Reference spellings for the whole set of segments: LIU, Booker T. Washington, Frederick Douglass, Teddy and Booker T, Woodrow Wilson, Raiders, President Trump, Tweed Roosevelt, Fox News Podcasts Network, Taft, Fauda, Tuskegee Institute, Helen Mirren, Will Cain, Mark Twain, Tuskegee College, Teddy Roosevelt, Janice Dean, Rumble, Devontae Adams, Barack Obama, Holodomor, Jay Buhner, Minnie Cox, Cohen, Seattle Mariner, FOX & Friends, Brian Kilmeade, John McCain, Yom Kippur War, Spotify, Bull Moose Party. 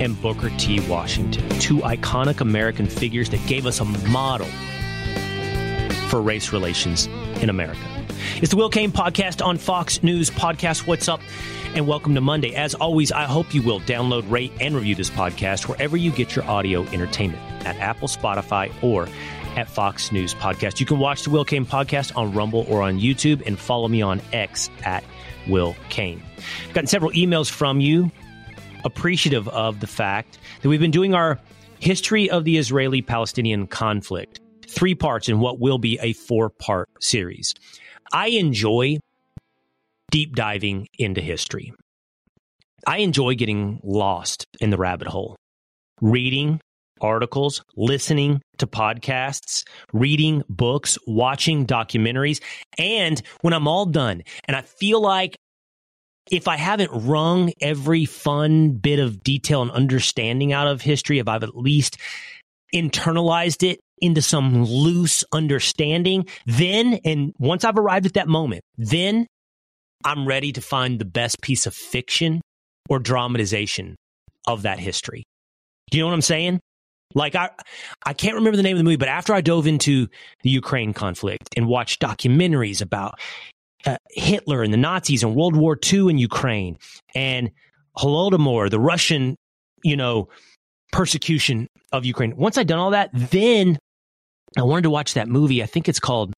and Booker T. Washington, two iconic American figures that gave us a model for race relations in America. It's the Will Cain podcast on Fox News Podcast. What's up? And welcome to Monday. As always, I hope you will download, rate, and review this podcast wherever you get your audio entertainment, at Apple, Spotify, or at Fox News Podcast. You can watch the Will Cain podcast on Rumble or on YouTube, and follow me on X at Will Cain. I've gotten several emails from you appreciative of the fact that we've been doing our history of the Israeli-Palestinian conflict, 3 parts in what will be a 4-part series. I enjoy deep diving into history. I enjoy getting lost in the rabbit hole, reading articles, listening to podcasts, reading books, watching documentaries, and when I'm all done and I feel like if I haven't wrung every fun bit of detail and understanding out of history, if I've at least internalized it into some loose understanding, then, and once I've arrived at that moment, then I'm ready to find the best piece of fiction or dramatization of that history. Do you know what I'm saying? Like, I can't remember the name of the movie, but after I dove into the Ukraine conflict and watched documentaries about Hitler and the Nazis and World War II in Ukraine and Holodomor, the Russian, persecution of Ukraine. Once I'd done all that, then I wanted to watch that movie. I think it's called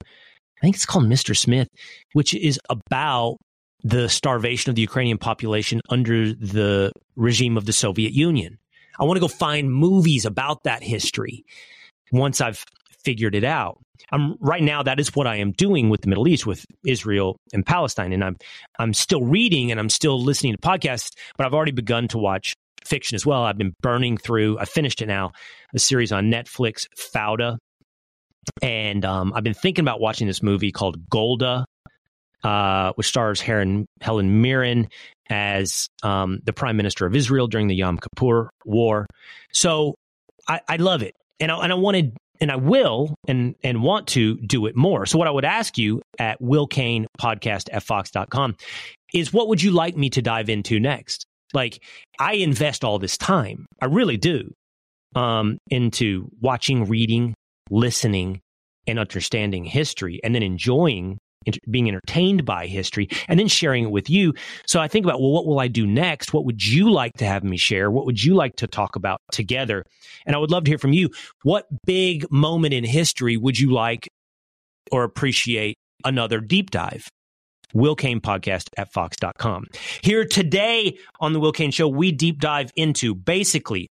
Mr. Smith, which is about the starvation of the Ukrainian population under the regime of the Soviet Union. I want to go find movies about that history once I've figured it out. Right now, that is what I am doing with the Middle East, with Israel and Palestine. And I'm still reading and I'm still listening to podcasts, but I've already begun to watch fiction as well. I've been burning through, I finished it now, a series on Netflix, Fauda. And I've been thinking about watching this movie called Golda, which stars Helen Mirren as the Prime Minister of Israel during the Yom Kippur War. So I love it. And I wanted... And I will and want to do it more. So what I would ask you at WillCainPodcast@fox.com is, what would you like me to dive into next? Like, I invest all this time, I really do, into watching, reading, listening, and understanding history, and then enjoying being entertained by history, and then sharing it with you. So I think about, well, what will I do next? What would you like to have me share? What would you like to talk about together? And I would love to hear from you. What big moment in history would you like or appreciate another deep dive? WillCainPodcast@fox.com. Here today on The Will Cain Show, we deep dive into basically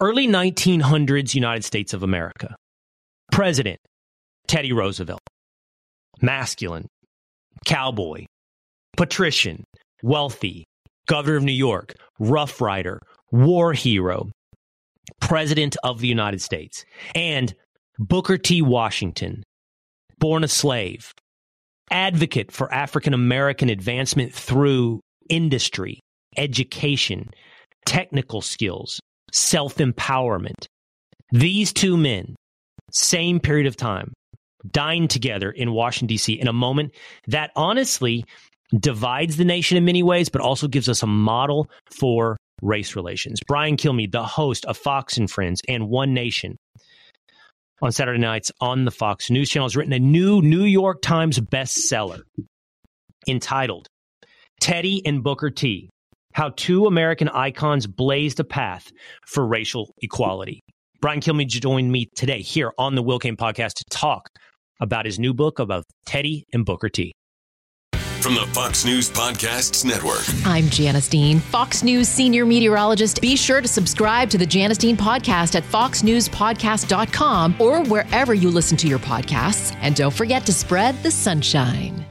early 1900s United States of America. President Teddy Roosevelt. Masculine, cowboy, patrician, wealthy, governor of New York, rough rider, war hero, president of the United States, and Booker T. Washington, born a slave, advocate for African American advancement through industry, education, technical skills, self-empowerment. These two men, same period of time, dine together in Washington, D.C. in a moment that honestly divides the nation in many ways, but also gives us a model for race relations. Brian Kilmeade, the host of Fox and Friends and One Nation on Saturday nights on the Fox News Channel, has written a new New York Times bestseller entitled Teddy and Booker T, How Two American Icons Blazed a Path for Racial Equality. Brian Kilmeade joined me today here on the Will Cain podcast to talk about his new book about Teddy and Booker T. From the Fox News Podcasts Network. I'm Janice Dean, Fox News senior meteorologist. Be sure to subscribe to the Janice Dean podcast at foxnewspodcast.com or wherever you listen to your podcasts. And don't forget to spread the sunshine.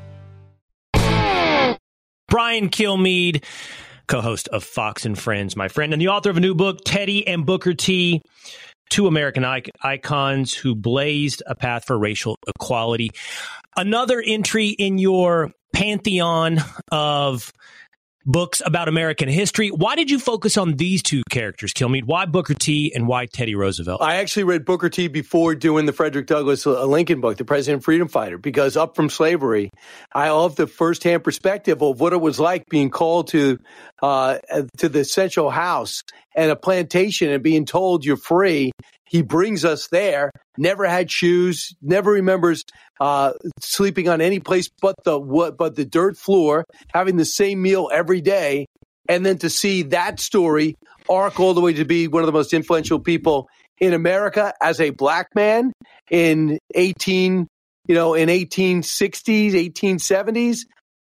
Brian Kilmeade, co-host of Fox and Friends, my friend, and the author of a new book, Teddy and Booker T, two American icons who blazed a path for racial equality. Another entry in your pantheon of books about American history. Why did you focus on these two characters, Kilmeade? Why Booker T and why Teddy Roosevelt? I actually read Booker T before doing the Frederick Douglass Lincoln book, The President Freedom Fighter, because up from slavery, I love the firsthand perspective of what it was like being called to the central house and a plantation and being told you're free. He brings us there, never had shoes, never remembers sleeping on any place but the dirt floor, having the same meal every day, and then to see that story arc all the way to be one of the most influential people in America as a black man in 1860s, 1870s,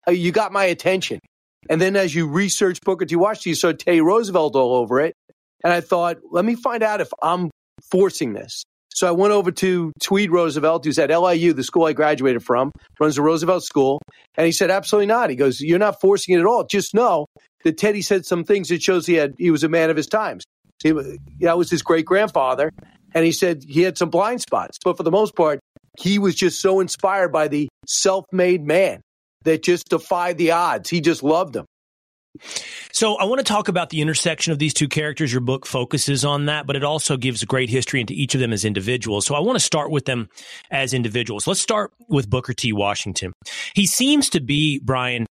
you got my attention. And then as you research Booker T. Washington, you saw Teddy Roosevelt all over it, and I thought, let me find out if I'm forcing this. So I went over to Tweed Roosevelt, who's at LIU, the school I graduated from, runs the Roosevelt School, and he said, absolutely not. He goes, you're not forcing it at all. Just know that Teddy said some things that shows he was a man of his times. That was his great-grandfather, and he said he had some blind spots. But for the most part, he was just so inspired by the self-made man that just defied the odds. He just loved them. So I want to talk about the intersection of these two characters. Your book focuses on that, but it also gives great history into each of them as individuals. So I want to start with them as individuals. Let's start with Booker T. Washington. He seems to be, Brian,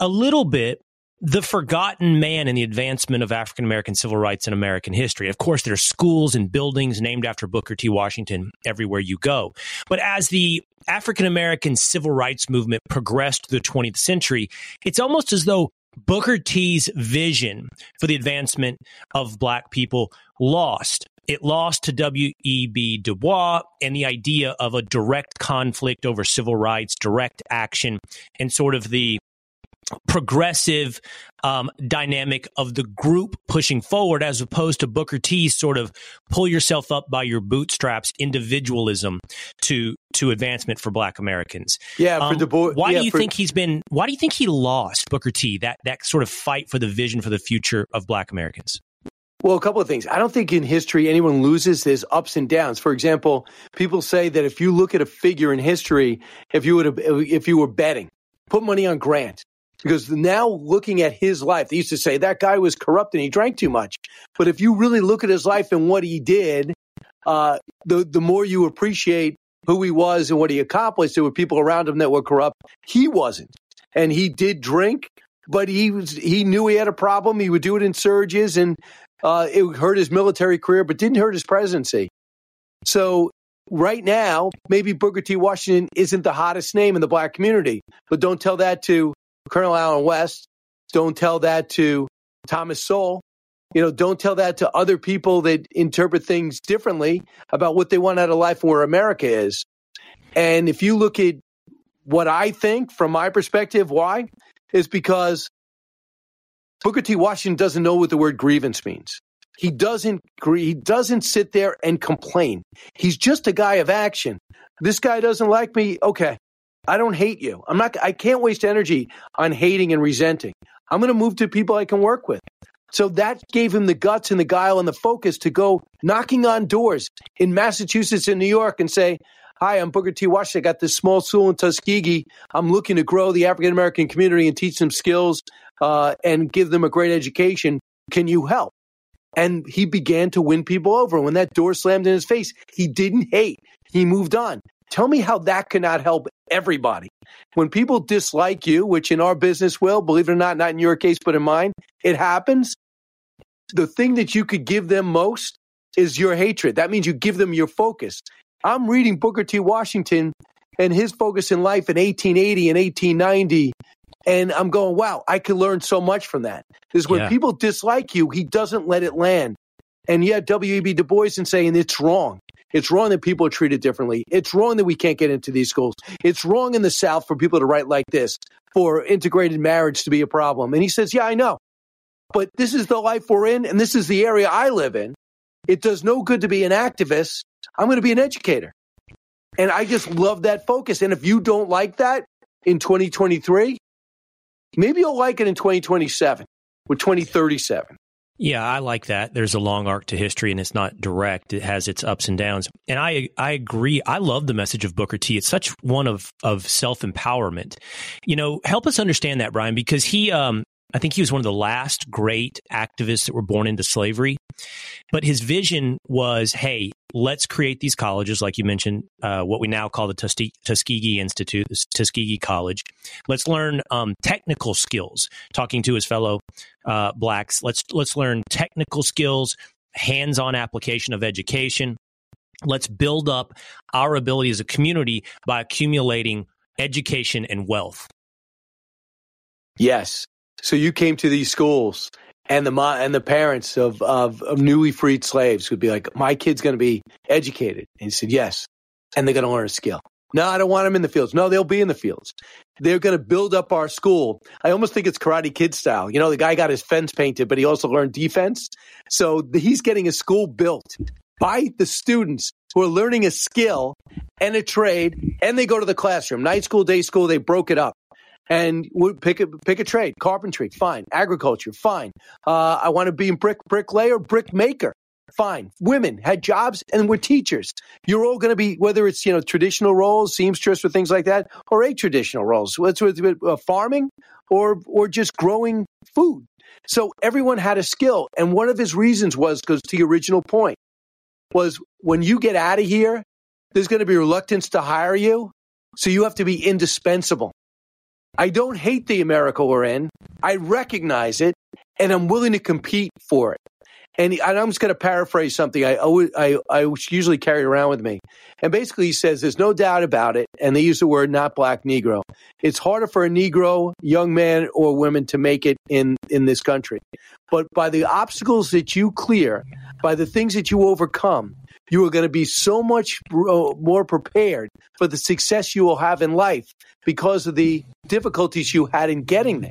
a little bit the forgotten man in the advancement of African-American civil rights in American history. Of course, there are schools and buildings named after Booker T. Washington everywhere you go. But as the African-American civil rights movement progressed through the 20th century, it's almost as though Booker T's vision for the advancement of black people lost. It lost to W.E.B. Du Bois and the idea of a direct conflict over civil rights, direct action, and sort of the progressive dynamic of the group pushing forward, as opposed to Booker T's sort of pull yourself up by your bootstraps individualism to advancement for black Americans. Why do you think he lost, Booker T, that sort of fight for the vision for the future of black Americans? Well, a couple of things. I don't think in history anyone loses. There's ups and downs. For example, people say that if you look at a figure in history, if you were betting, put money on Grant. Because now looking at his life, they used to say that guy was corrupt and he drank too much. But if you really look at his life and what he did, the more you appreciate who he was and what he accomplished. There were people around him that were corrupt. He wasn't. And he did drink, but he knew he had a problem. He would do it in surges, and it hurt his military career, but didn't hurt his presidency. So right now, maybe Booker T. Washington isn't the hottest name in the black community, but don't tell that to Colonel Allen West. Don't tell that to Thomas Sowell. Don't tell that to other people that interpret things differently about what they want out of life and where America is. And if you look at what I think from my perspective, why? Is because Booker T. Washington doesn't know what the word grievance means. He doesn't sit there and complain. He's just a guy of action. This guy doesn't like me. Okay. I don't hate you. I can't waste energy on hating and resenting. I'm going to move to people I can work with. So that gave him the guts and the guile and the focus to go knocking on doors in Massachusetts and New York and say, hi, I'm Booker T. Washington. I got this small school in Tuskegee. I'm looking to grow the African-American community and teach them skills and give them a great education. Can you help? And he began to win people over. When that door slammed in his face, he didn't hate. He moved on. Tell me how that cannot help everybody. When people dislike you, which in our business will, believe it or not in your case, but in mine, it happens. The thing that you could give them most is your hatred. That means you give them your focus. I'm reading Booker T. Washington and his focus in life in 1880 and 1890, and I'm going, wow, I could learn so much from that. Because when people dislike you, he doesn't let it land. And yet W.E.B. Du Bois is saying it's wrong. It's wrong that people are treated differently. It's wrong that we can't get into these schools. It's wrong in the South for people to write like this, for integrated marriage to be a problem. And he says, yeah, I know, but this is the life we're in, and this is the area I live in. It does no good to be an activist. I'm going to be an educator. And I just love that focus. And if you don't like that in 2023, maybe you'll like it in 2027. with 2037. Yeah, I like that. There's a long arc to history, and it's not direct. It has its ups and downs. And I agree. I love the message of Booker T. It's such one of self-empowerment. You know, help us understand that, Brian, because he, I think he was one of the last great activists that were born into slavery. But his vision was, hey, let's create these colleges, like you mentioned, what we now call the Tuskegee Institute, Tuskegee College. Let's learn technical skills, talking to his fellow blacks. Let's learn technical skills, hands-on application of education. Let's build up our ability as a community by accumulating education and wealth. Yes. So you came to these schools, and the parents of newly freed slaves would be like, "My kid's going to be educated," and he said, "Yes," and they're going to learn a skill. No, I don't want them in the fields. No, they'll be in the fields. They're going to build up our school. I almost think it's Karate Kid style. You know, the guy got his fence painted, but he also learned defense. So he's getting a school built by the students who are learning a skill and a trade, and they go to the classroom. Night school, day school, they broke it up. And pick a trade, carpentry, fine. Agriculture, fine. I want to be a bricklayer, brick maker, fine. Women had jobs and were teachers. You're all going to be, whether it's, you know, traditional roles, seamstress or things like that, or traditional roles, whether it's farming or just growing food. So everyone had a skill. And one of his reasons was, because to your original point, was when you get out of here, there's going to be reluctance to hire you. So you have to be indispensable. I don't hate the America we're in. I recognize it, and I'm willing to compete for it. And I'm just going to paraphrase something I usually carry around with me. And basically he says, there's no doubt about it, and they use the word not black Negro. It's harder for a Negro, young man, or woman to make it in this country. But by the obstacles that you clear, by the things that you overcome, you are going to be so much more prepared for the success you will have in life because of the difficulties you had in getting there.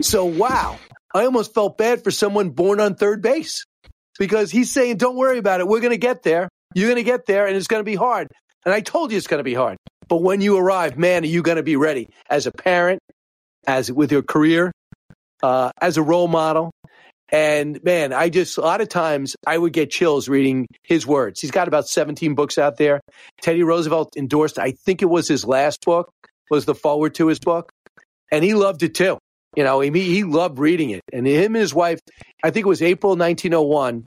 So, wow, I almost felt bad for someone born on third base because he's saying, don't worry about it. We're going to get there. You're going to get there, and it's going to be hard. And I told you it's going to be hard. But when you arrive, man, are you going to be ready as a parent, as with your career, as a role model? And man, a lot of times I would get chills reading his words. He's got about 17 books out there. Teddy Roosevelt endorsed, I think it was his last book, was the forward to his book. And he loved it too. You know, he loved reading it. And him and his wife, I think it was April 1901,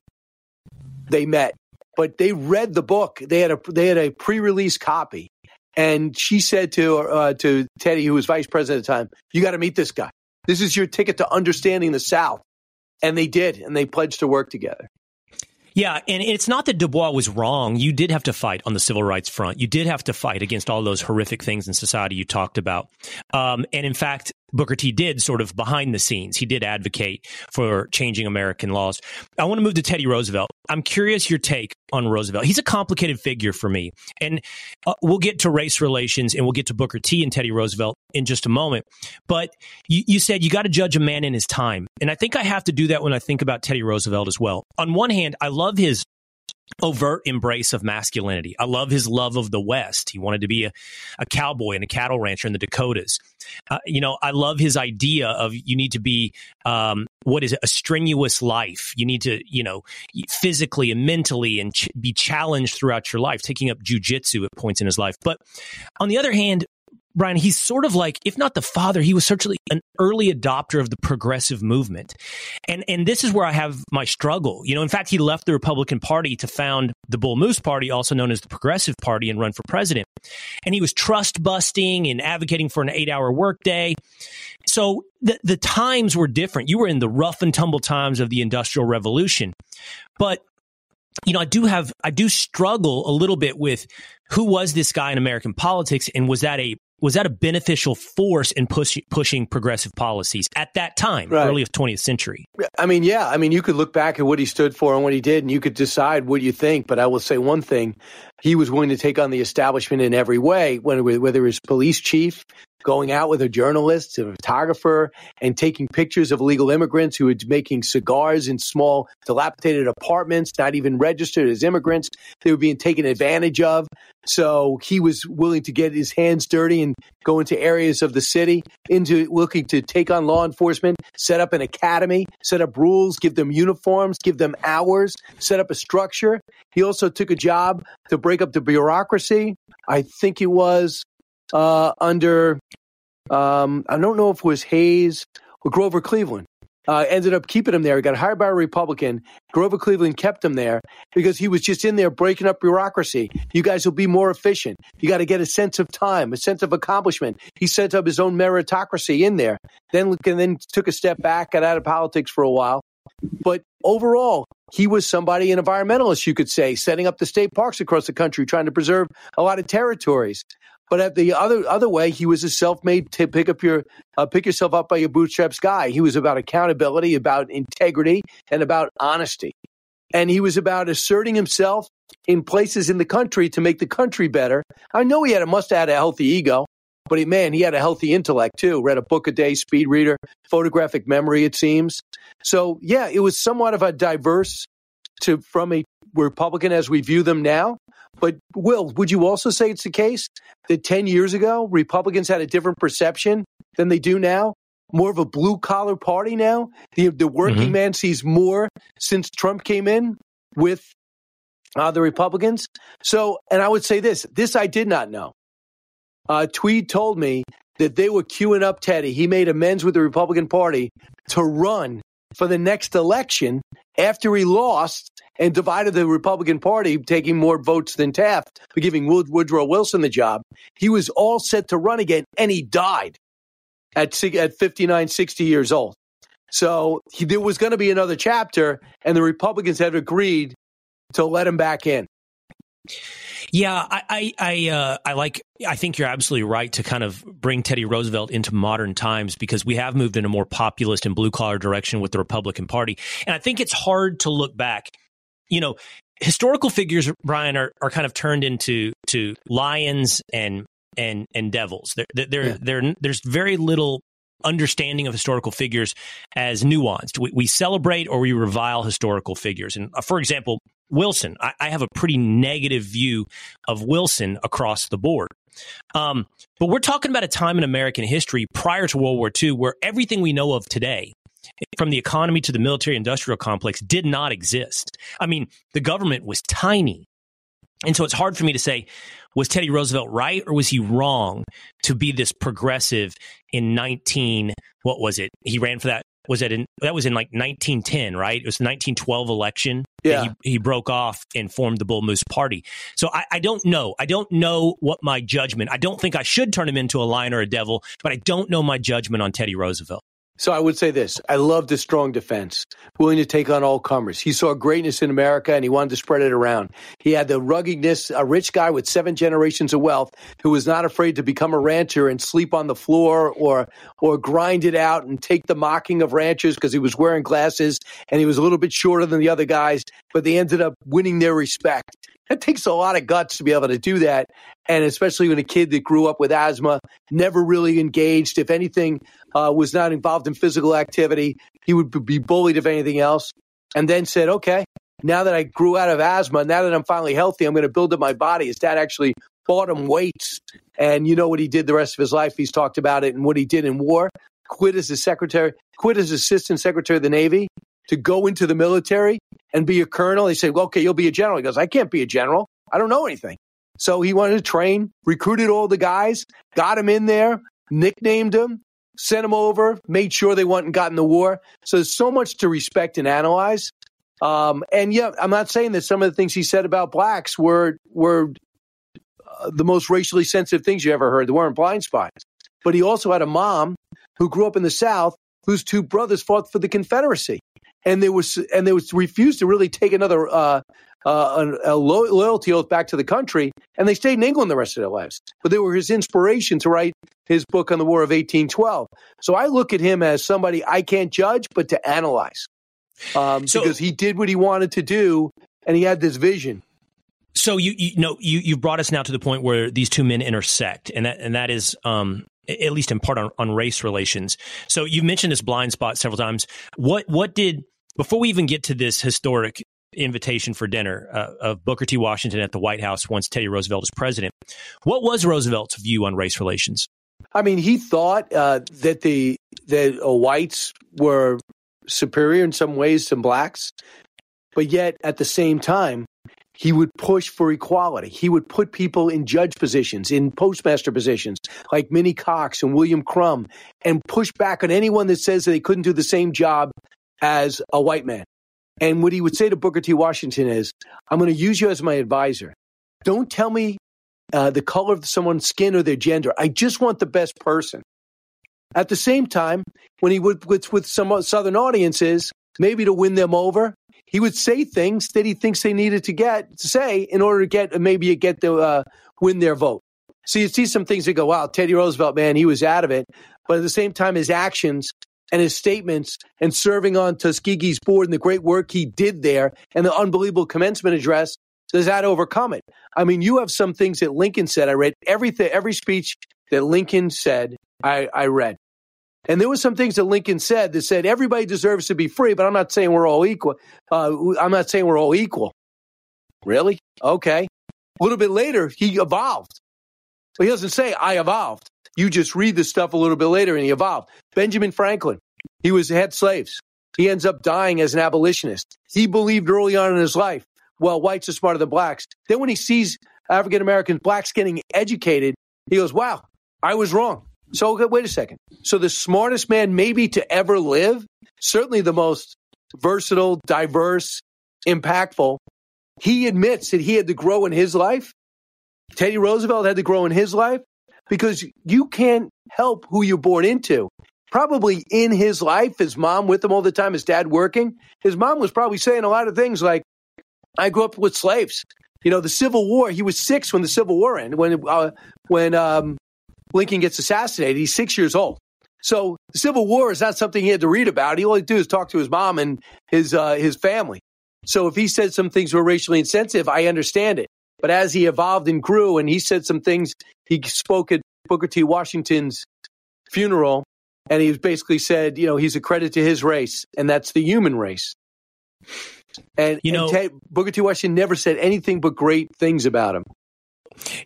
they met. But they read the book. They had a pre-release copy. And she said to Teddy, who was vice president at the time, you got to meet this guy. This is your ticket to understanding the South. And they did, and they pledged to work together. Yeah, and it's not that Du Bois was wrong. You did have to fight on the civil rights front. You did have to fight against all those horrific things in society you talked about. And in fact, Booker T did sort of behind the scenes. He did advocate for changing American laws. I want to move to Teddy Roosevelt. I'm curious your take on Roosevelt. He's a complicated figure for me. And we'll get to race relations, and we'll get to Booker T and Teddy Roosevelt in just a moment. But you said you got to judge a man in his time. And I think I have to do that when I think about Teddy Roosevelt as well. On one hand, I love his overt embrace of masculinity. I love his love of the West. He wanted to be a cowboy and a cattle rancher in the Dakotas. I love his idea of you need to be, a strenuous life. You need to, physically and mentally and be challenged throughout your life, taking up jujitsu at points in his life. But on the other hand, Brian, he's sort of like, if not the father, he was certainly an early adopter of the progressive movement. And this is where I have my struggle. You know, in fact, he left the Republican Party to found the Bull Moose Party, also known as the Progressive Party, and run for president. And he was trust busting and advocating for an 8-hour workday. So the times were different. You were in the rough and tumble times of the Industrial Revolution. But you know, I do struggle a little bit with who was this guy in American politics, and was that a beneficial force in pushing progressive policies at that time, right? Early of 20th century? I mean, you could look back at what he stood for and what he did, and you could decide what you think. But I will say one thing: he was willing to take on the establishment in every way, whether it was police chief going out with a journalist, a photographer, and taking pictures of illegal immigrants who were making cigars in small, dilapidated apartments, not even registered as immigrants. They were being taken advantage of. So he was willing to get his hands dirty and go into areas of the city, into looking to take on law enforcement, set up an academy, set up rules, give them uniforms, give them hours, set up a structure. He also took a job to break up the bureaucracy. I think he was under, I don't know if it was Hayes or Grover Cleveland. Ended up keeping him there. He got hired by a Republican. Grover Cleveland kept him there because he was just in there breaking up bureaucracy. You guys will be more efficient. You got to get a sense of time, a sense of accomplishment. He set up his own meritocracy in there. Then took a step back, got out of politics for a while. But overall, he was somebody, an environmentalist, you could say, setting up the state parks across the country, trying to preserve a lot of territories. But at the other way, he was a self-made pick yourself up by your bootstraps guy. He was about accountability, about integrity, and about honesty. And he was about asserting himself in places in the country to make the country better. I know he must have had a healthy ego, but he had a healthy intellect too. Read a book a day, speed reader, photographic memory, it seems. So yeah, it was somewhat of a diverse from a Republican as we view them now. But Will, would you also say it's the case that 10 years ago, Republicans had a different perception than they do now? More of a blue-collar party now? The working man sees more since Trump came in with the Republicans. So, and I would say this I did not know. Tweed told me that they were queuing up Teddy. He made amends with the Republican Party to run for the next election after he lost and divided the Republican Party, taking more votes than Taft, for giving Woodrow Wilson the job. He was all set to run again, and he died at 59, 60 years old. So there was going to be another chapter, and the Republicans had agreed to let him back in. Yeah, I think you're absolutely right to kind of bring Teddy Roosevelt into modern times, because we have moved in a more populist and blue collar direction with the Republican Party. And I think it's hard to look back. You know, historical figures, Brian, are kind of turned into lions and devils. There's very little understanding of historical figures as nuanced. We celebrate or we revile historical figures. And for example, Wilson, I have a pretty negative view of Wilson across the board. But we're talking about a time in American history prior to World War II where everything we know of today, from the economy to the military-industrial complex, did not exist. I mean, the government was tiny. And so it's hard for me to say, was Teddy Roosevelt right or was he wrong to be this progressive in what was it? He ran for that. That was in like 1910, right? It was the 1912 election. Yeah. That he broke off and formed the Bull Moose Party. So I don't know. I don't know what my judgment. I don't think I should turn him into a lion or a devil, but I don't know my judgment on Teddy Roosevelt. So I would say this. I loved his strong defense, willing to take on all comers. He saw greatness in America, and he wanted to spread it around. He had the ruggedness, a rich guy with 7 generations of wealth who was not afraid to become a rancher and sleep on the floor or grind it out and take the mocking of ranchers because he was wearing glasses and he was a little bit shorter than the other guys, but they ended up winning their respect. It takes a lot of guts to be able to do that, and especially when a kid that grew up with asthma, never really engaged, if anything, was not involved in physical activity. He would be bullied, if anything else, and then said, okay, now that I grew out of asthma, now that I'm finally healthy, I'm going to build up my body. His dad actually bought him weights, and you know what he did the rest of his life. He's talked about it and what he did in war. Quit as assistant secretary of the Navy to go into the military and be a colonel. They said, well, okay, you'll be a general. He goes, I can't be a general. I don't know anything. So he wanted to train, recruited all the guys, got him in there, nicknamed him, sent him over, made sure they went and got in the war. So there's so much to respect and analyze. And yeah, I'm not saying that some of the things he said about blacks were the most racially sensitive things you ever heard. They weren't blind spots. But he also had a mom who grew up in the South whose 2 brothers fought for the Confederacy. And they refused to really take another loyalty oath back to the country, and they stayed in England the rest of their lives. But they were his inspiration to write his book on the War of 1812. So I look at him as somebody I can't judge, but to analyze, because he did what he wanted to do, and he had this vision. So you know you've brought us now to the point where these two men intersect, and that is at least in part, on race relations. So you've mentioned this blind spot several times. What did, before we even get to this historic invitation for dinner of Booker T. Washington at the White House once Teddy Roosevelt was president, what was Roosevelt's view on race relations? I mean, he thought that whites were superior in some ways to blacks, but yet at the same time, he would push for equality. He would put people in judge positions, in postmaster positions, like Minnie Cox and William Crum, and push back on anyone that says that they couldn't do the same job as a white man. And what he would say to Booker T. Washington is, I'm going to use you as my advisor. Don't tell me the color of someone's skin or their gender. I just want the best person. At the same time, when he would with some Southern audiences, maybe to win them over, he would say things that he thinks they needed to say in order to win their vote. So you see some things that go, wow, Teddy Roosevelt, man, he was out of it. But at the same time, his actions and his statements and serving on Tuskegee's board and the great work he did there and the unbelievable commencement address, does that overcome it? I mean, you have some things that Lincoln said. I read every speech that Lincoln said, I read. And there were some things that Lincoln said that said everybody deserves to be free, but I'm not saying we're all equal. Really? Okay. A little bit later, he evolved. But he doesn't say, I evolved. You just read the stuff a little bit later and he evolved. Benjamin Franklin, he had slaves. He ends up dying as an abolitionist. He believed early on in his life, well, whites are smarter than blacks. Then when he sees African Americans, blacks getting educated, he goes, wow, I was wrong. So wait a second. So the smartest man maybe to ever live, certainly the most versatile, diverse, impactful, he admits that he had to grow in his life. Teddy Roosevelt had to grow in his life because you can't help who you're born into. Probably in his life, his mom with him all the time, his dad working, his mom was probably saying a lot of things like, I grew up with slaves. You know, the Civil War, he was 6 when the Civil War ended, when Lincoln gets assassinated. He's 6 years old. So the Civil War is not something he had to read about. All he had to do is talk to his mom and his family. So if he said some things were racially insensitive, I understand it. But as he evolved and grew and he said some things, he spoke at Booker T. Washington's funeral and he basically said, you know, he's a credit to his race and that's the human race. And, Booker T. Washington never said anything but great things about him.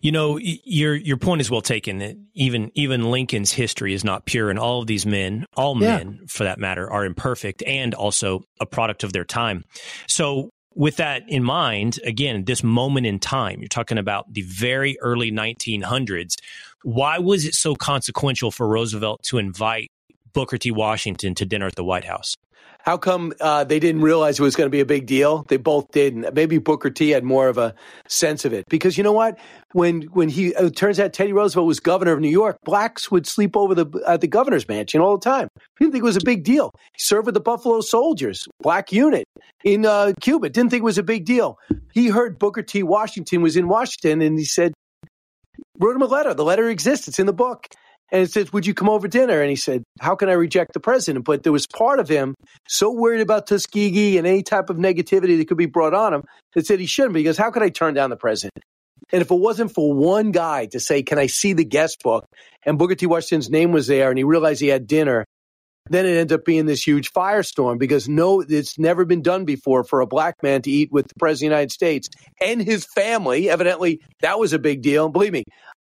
You know, your point is well taken that even Lincoln's history is not pure and all of these men, men for that matter, are imperfect and also a product of their time. So with that in mind, again, this moment in time, you're talking about the very early 1900s. Why was it so consequential for Roosevelt to invite Booker T. Washington to dinner at the White House? How come they didn't realize it was going to be a big deal? They both didn't. Maybe Booker T. had more of a sense of it. Because you know what? When it turns out Teddy Roosevelt was governor of New York, blacks would sleep over at the governor's mansion all the time. He didn't think it was a big deal. He served with the Buffalo Soldiers, black unit in Cuba. Didn't think it was a big deal. He heard Booker T. Washington was in Washington, and he wrote him a letter. The letter exists. It's in the book. And it says, would you come over dinner? And he said, how can I reject the president? But there was part of him so worried about Tuskegee and any type of negativity that could be brought on him that said he shouldn't. But he goes, how could I turn down the president? And if it wasn't for one guy to say, can I see the guest book? And Booker T. Washington's name was there and he realized he had dinner. Then it ended up being this huge firestorm because it's never been done before for a black man to eat with the president of the United States and his family. Evidently, that was a big deal. And believe me,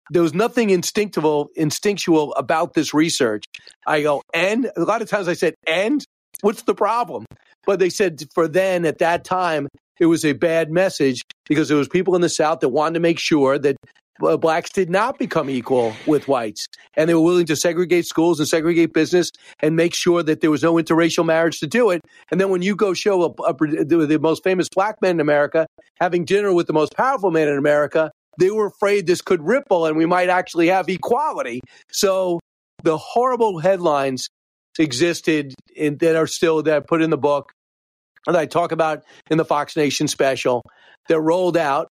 there was nothing instinctual about this research. I go, and a lot of times I said, and what's the problem? But they said at that time, it was a bad message because there was people in the South that wanted to make sure that blacks did not become equal with whites. And they were willing to segregate schools and segregate business and make sure that there was no interracial marriage to do it. And then when you go show the most famous black man in America having dinner with the most powerful man in America, they were afraid this could ripple and we might actually have equality. So the horrible headlines existed that I put in the book that I talk about in the Fox Nation special that rolled out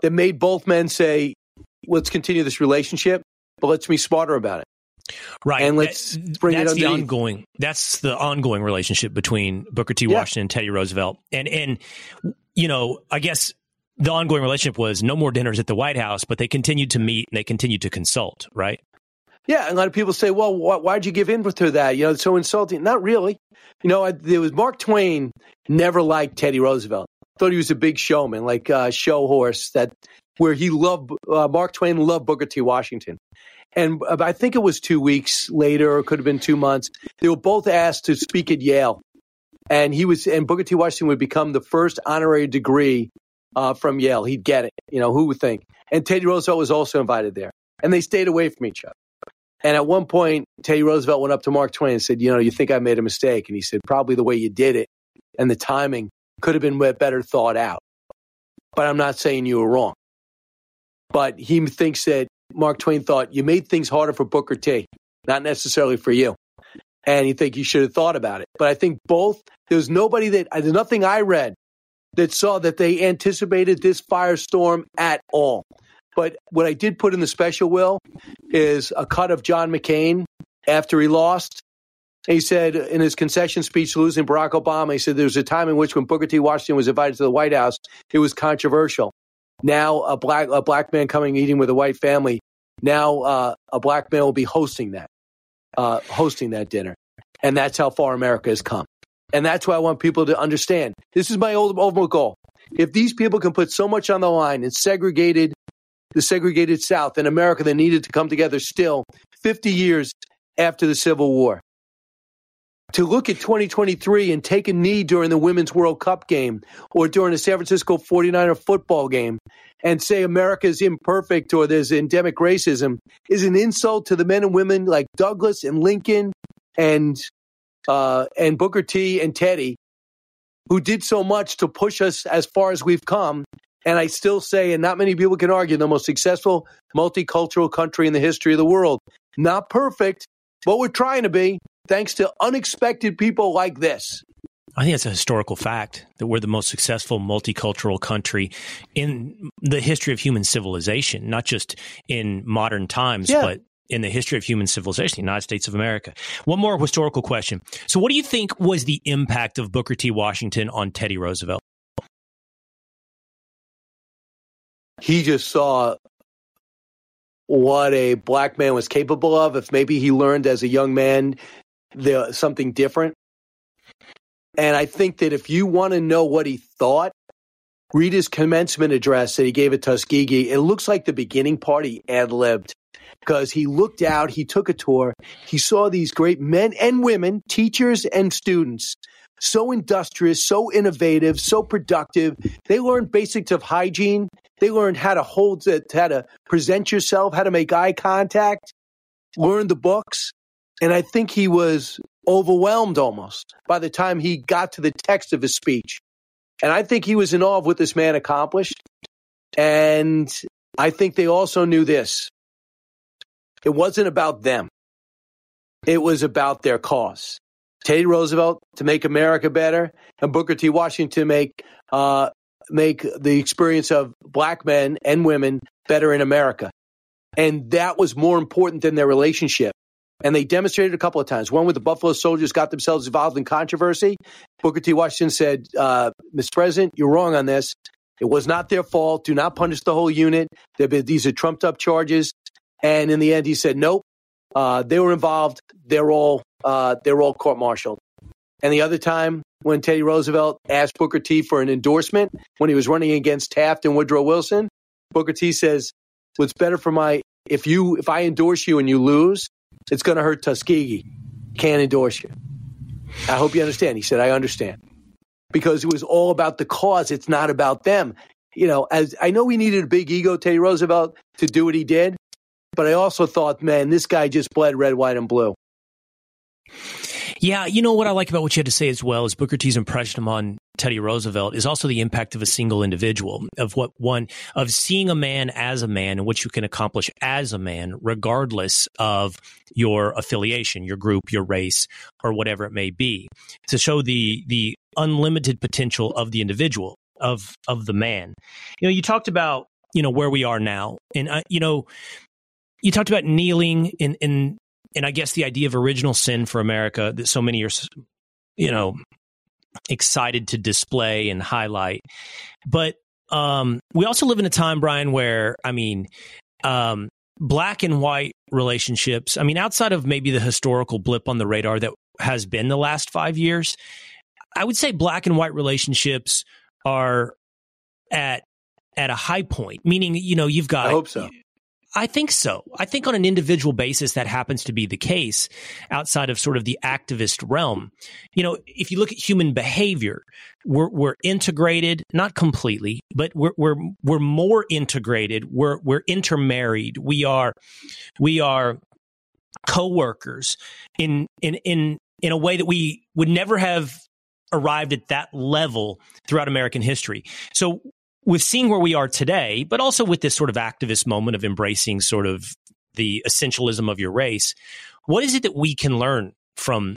that made both men say, let's continue this relationship, but let's be smarter about it. Right. And that's the ongoing relationship between Booker T. Washington and Teddy Roosevelt. And, you know, I guess the ongoing relationship was no more dinners at the White House, but they continued to meet and they continued to consult, right? Yeah, a lot of people say, well, why'd you give in to that? You know, it's so insulting. Not really. You know, there was Mark Twain never liked Teddy Roosevelt. Thought he was a big showman, like a show horse where he loved, Mark Twain loved Booker T. Washington. And I think it was 2 weeks later, or it could have been 2 months, they were both asked to speak at Yale. And Booker T. Washington would become the first honorary degree from Yale. He'd get it. You know, who would think? And Teddy Roosevelt was also invited there. And they stayed away from each other. And at one point, Teddy Roosevelt went up to Mark Twain and said, you know, you think I made a mistake? And he said, probably the way you did it and the timing could have been better thought out. But I'm not saying you were wrong. But he thinks that Mark Twain thought you made things harder for Booker T, not necessarily for you. And you think you should have thought about it. But I think there's nothing I read that saw that they anticipated this firestorm at all. But what I did put in the special, Will, is a cut of John McCain after he lost. He said in his concession speech losing Barack Obama, he said there was a time in which when Booker T. Washington was invited to the White House, it was controversial. Now a black man coming eating with a white family. Now a black man will be hosting that dinner. And that's how far America has come. And that's why I want people to understand. This is my ultimate goal. If these people can put so much on the line and the segregated South in America that needed to come together still 50 years after the Civil War, to look at 2023 and take a knee during the Women's World Cup game or during a San Francisco 49er football game and say America is imperfect or there's endemic racism is an insult to the men and women like Douglass and Lincoln and Booker T and Teddy, who did so much to push us as far as we've come. And I still say, and not many people can argue, the most successful multicultural country in the history of the world. Not perfect, but we're trying to be. Thanks to unexpected people like this. I think that's a historical fact that we're the most successful multicultural country in the history of human civilization, not just in modern times, but in the history of human civilization, the United States of America. One more historical question. So what do you think was the impact of Booker T. Washington on Teddy Roosevelt? He just saw what a black man was capable of, if maybe he learned as a young man something different. And I think that if you want to know what he thought, read his commencement address that he gave at Tuskegee. It looks like the beginning part he ad-libbed because he looked out, he took a tour, he saw these great men and women, teachers and students, so industrious, so innovative, so productive. They learned basics of hygiene. They learned how to hold it, how to present yourself, how to make eye contact, learned the books. And I think he was overwhelmed almost by the time he got to the text of his speech. And I think he was in awe of what this man accomplished. And I think they also knew this. It wasn't about them. It was about their cause. Teddy Roosevelt to make America better and Booker T. Washington to make the experience of black men and women better in America. And that was more important than their relationship. And they demonstrated a couple of times. One with the Buffalo Soldiers got themselves involved in controversy. Booker T. Washington said, Mr. President, you're wrong on this. It was not their fault. Do not punish the whole unit. These are trumped up charges. And in the end, he said, nope, they were involved. They're all court-martialed. And the other time, when Teddy Roosevelt asked Booker T for an endorsement when he was running against Taft and Woodrow Wilson, Booker T says, "What's better for if I endorse you and you lose, it's going to hurt Tuskegee. Can't endorse you. I hope you understand." He said, "I understand," because it was all about the cause. It's not about them. You know, as I know, he needed a big ego, Teddy Roosevelt, to do what he did, but I also thought, man, this guy just bled red, white, and blue. Yeah, you know what I like about what you had to say as well is Booker T's impression on Teddy Roosevelt is also the impact of a single individual, of seeing a man as a man and what you can accomplish as a man, regardless of your affiliation, your group, your race, or whatever it may be, to show the unlimited potential of the individual, of the man. You know, you talked about, you know, where we are now, and you know, you talked about kneeling and I guess the idea of original sin for America that so many are, you know, excited to display and highlight. But we also live in a time, Brian, where, I mean, black and white relationships, I mean, outside of maybe the historical blip on the radar that has been the last 5 years, I would say black and white relationships are at a high point, meaning, you know, you've got... I hope so. I think so. I think on an individual basis, that happens to be the case outside of sort of the activist realm. You know, if you look at human behavior, we're integrated, not completely, but we're more integrated. We're intermarried. We are co-workers in a way that we would never have arrived at that level throughout American history. So, with seeing where we are today, but also with this sort of activist moment of embracing sort of the essentialism of your race, what is it that we can learn from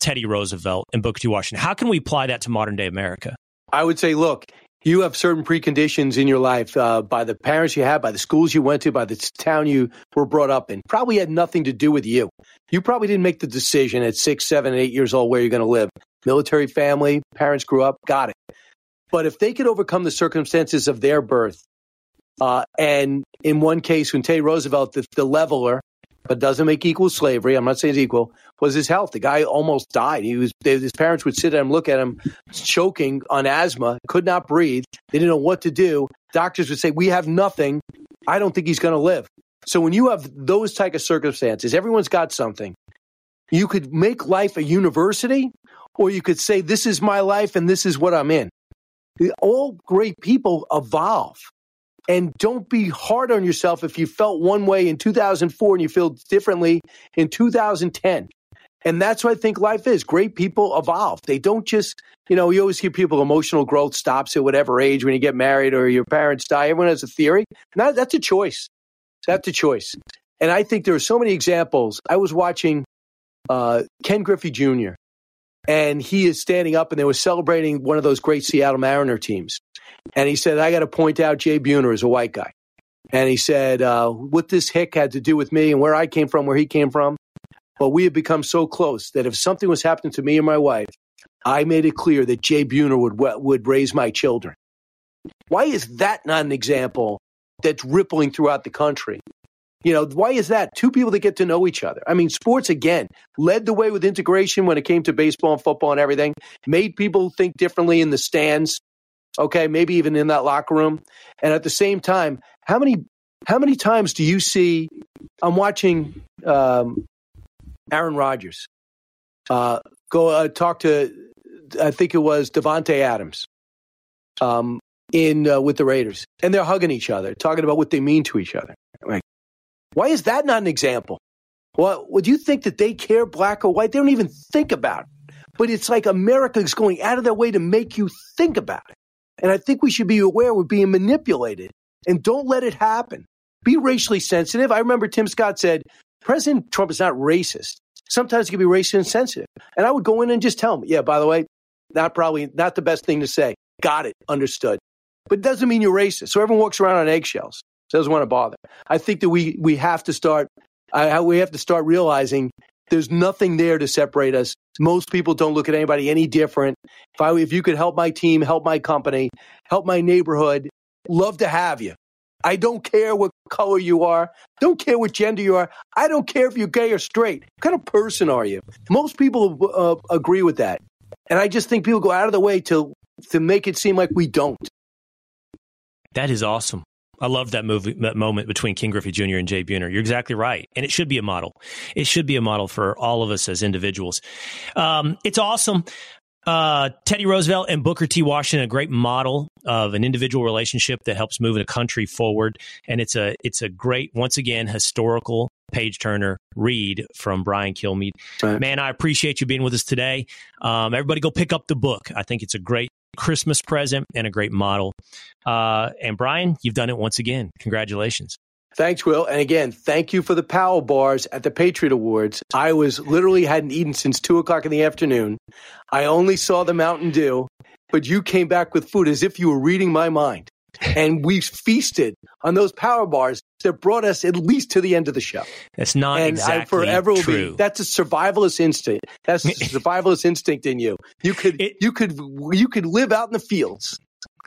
Teddy Roosevelt and Booker T. Washington? How can we apply that to modern day America? I would say, look, you have certain preconditions in your life by the parents you had, by the schools you went to, by the town you were brought up in. Probably had nothing to do with you. You probably didn't make the decision at 6, 7, 8 years old where you're going to live. Military family, parents grew up, got it. But if they could overcome the circumstances of their birth, and in one case, when Teddy Roosevelt, the leveler, but doesn't make equal slavery, I'm not saying it's equal, was his health. The guy almost died. His parents would sit at him, look at him, choking on asthma, could not breathe. They didn't know what to do. Doctors would say, we have nothing. I don't think he's going to live. So when you have those type of circumstances, everyone's got something. You could make life a university, or you could say, this is my life and this is what I'm in. All great people evolve, and don't be hard on yourself if you felt one way in 2004 and you feel differently in 2010. And that's what I think life is. Great people evolve. They don't just, you know, you always hear people emotional growth stops at whatever age when you get married or your parents die. Everyone has a theory. No, that's a choice. That's a choice. And I think there are so many examples. I was watching Ken Griffey Jr., and he is standing up, and they were celebrating one of those great Seattle Mariner teams. And he said, I got to point out Jay Buhner is a white guy. And he said, what this hick had to do with me and where I came from, where he came from, well, we have become so close that if something was happening to me and my wife, I made it clear that Jay Buhner would raise my children. Why is that not an example that's rippling throughout the country? You know, why is that? Two people that get to know each other. I mean, sports, again, led the way with integration when it came to baseball and football and everything, made people think differently in the stands, okay, maybe even in that locker room. And at the same time, how many times do you see, I'm watching Aaron Rodgers go talk to, I think it was Devontae Adams with the Raiders, and they're hugging each other, talking about what they mean to each other. Like, why is that not an example? Well, would you think that they care black or white? They don't even think about it. But it's like America is going out of their way to make you think about it. And I think we should be aware we're being manipulated. And don't let it happen. Be racially sensitive. I remember Tim Scott said, President Trump is not racist. Sometimes he can be racially insensitive. And I would go in and just tell him, yeah, by the way, not the best thing to say. Got it. Understood. But it doesn't mean you're racist. So everyone walks around on eggshells. Doesn't want to bother. I think that we have to start. We have to start realizing there's nothing there to separate us. Most people don't look at anybody any different. If you could help my team, help my company, help my neighborhood, love to have you. I don't care what color you are. Don't care what gender you are. I don't care if you're gay or straight. What kind of person are you? Most people agree with that, and I just think people go out of their way to make it seem like we don't. That is awesome. I love that moment between Ken Griffey Jr. and Jay Buhner. You're exactly right. And it should be a model. It should be a model for all of us as individuals. It's awesome. Teddy Roosevelt and Booker T. Washington, a great model of an individual relationship that helps move a country forward. And it's a great, once again, historical page turner read from Brian Kilmeade. Right. Man, I appreciate you being with us today. Everybody go pick up the book. I think it's a great Christmas present and a great model. And Brian, you've done it once again. Congratulations. Thanks, Will. And again, thank you for the Powell bars at the Patriot Awards. I was literally hadn't eaten since 2:00 in the afternoon. I only saw the Mountain Dew, but you came back with food as if you were reading my mind. And we feasted on those power bars that brought us at least to the end of the show. That's not and exactly I forever true. Will be, that's a survivalist instinct. That's a survivalist instinct in you. You could live out in the fields.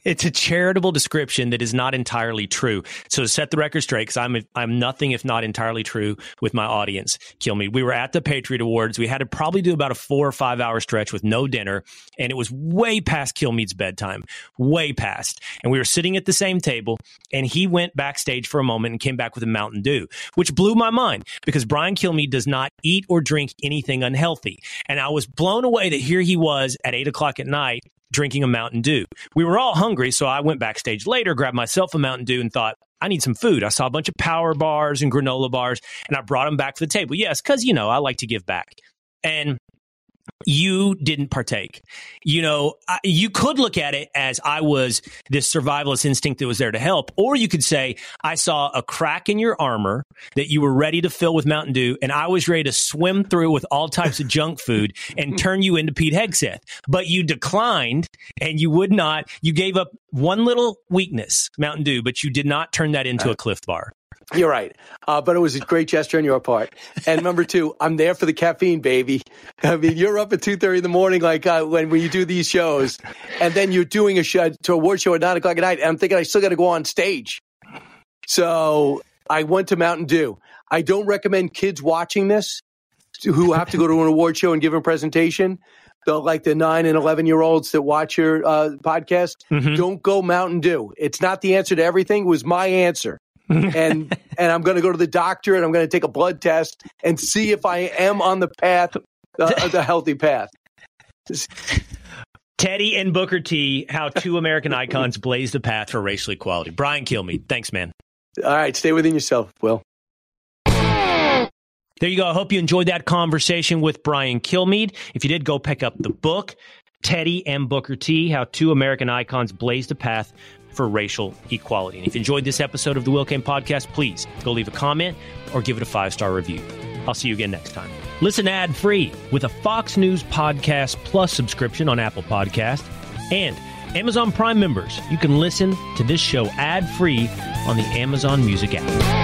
It's a charitable description that is not entirely true. So to set the record straight, because I'm nothing if not entirely true with my audience, Kilmeade. We were at the Patriot Awards. We had to probably do about a 4 or 5 hour stretch with no dinner, and it was way past Kilmeade's bedtime, way past. And we were sitting at the same table, and he went backstage for a moment and came back with a Mountain Dew, which blew my mind because Brian Kilmeade does not eat or drink anything unhealthy. And I was blown away that here he was at 8 o'clock at night drinking a Mountain Dew. We were all hungry, so I went backstage later, grabbed myself a Mountain Dew, and thought, I need some food. I saw a bunch of power bars and granola bars, and I brought them back to the table. Yes, because, you know, I like to give back. And you didn't partake. You know, you could look at it as I was this survivalist instinct that was there to help, or you could say, I saw a crack in your armor that you were ready to fill with Mountain Dew, and I was ready to swim through with all types of junk food and turn you into Pete Hegseth. But you declined, and you would not. You gave up one little weakness, Mountain Dew, but you did not turn that into a Cliff Bar. You're right. But it was a great gesture on your part. And number two, I'm there for the caffeine, baby. I mean, you're up at 2:30 in the morning, like when you do these shows, and then you're doing a show to award show at 9 o'clock at night. And I'm thinking I still got to go on stage. So I went to Mountain Dew. I don't recommend kids watching this who have to go to an award show and give a presentation. Like the 9 and 11-year olds that watch your podcast. Mm-hmm. Don't go Mountain Dew. It's not the answer to everything. It was my answer. and I'm going to go to the doctor, and I'm going to take a blood test and see if I am on the path, the healthy path. Teddy and Booker T, how two American icons blaze the path for racial equality. Brian Kilmeade, thanks, man. All right, stay within yourself, Will. There you go. I hope you enjoyed that conversation with Brian Kilmeade. If you did, go pick up the book, Teddy and Booker T, how two American icons blaze the path for racial equality. And if you enjoyed this episode of the Will Cain Podcast, please go leave a comment or give it a 5-star review. I'll see you again next time. Listen ad-free with a Fox News Podcast Plus subscription on Apple Podcasts. And Amazon Prime members, you can listen to this show ad-free on the Amazon Music app.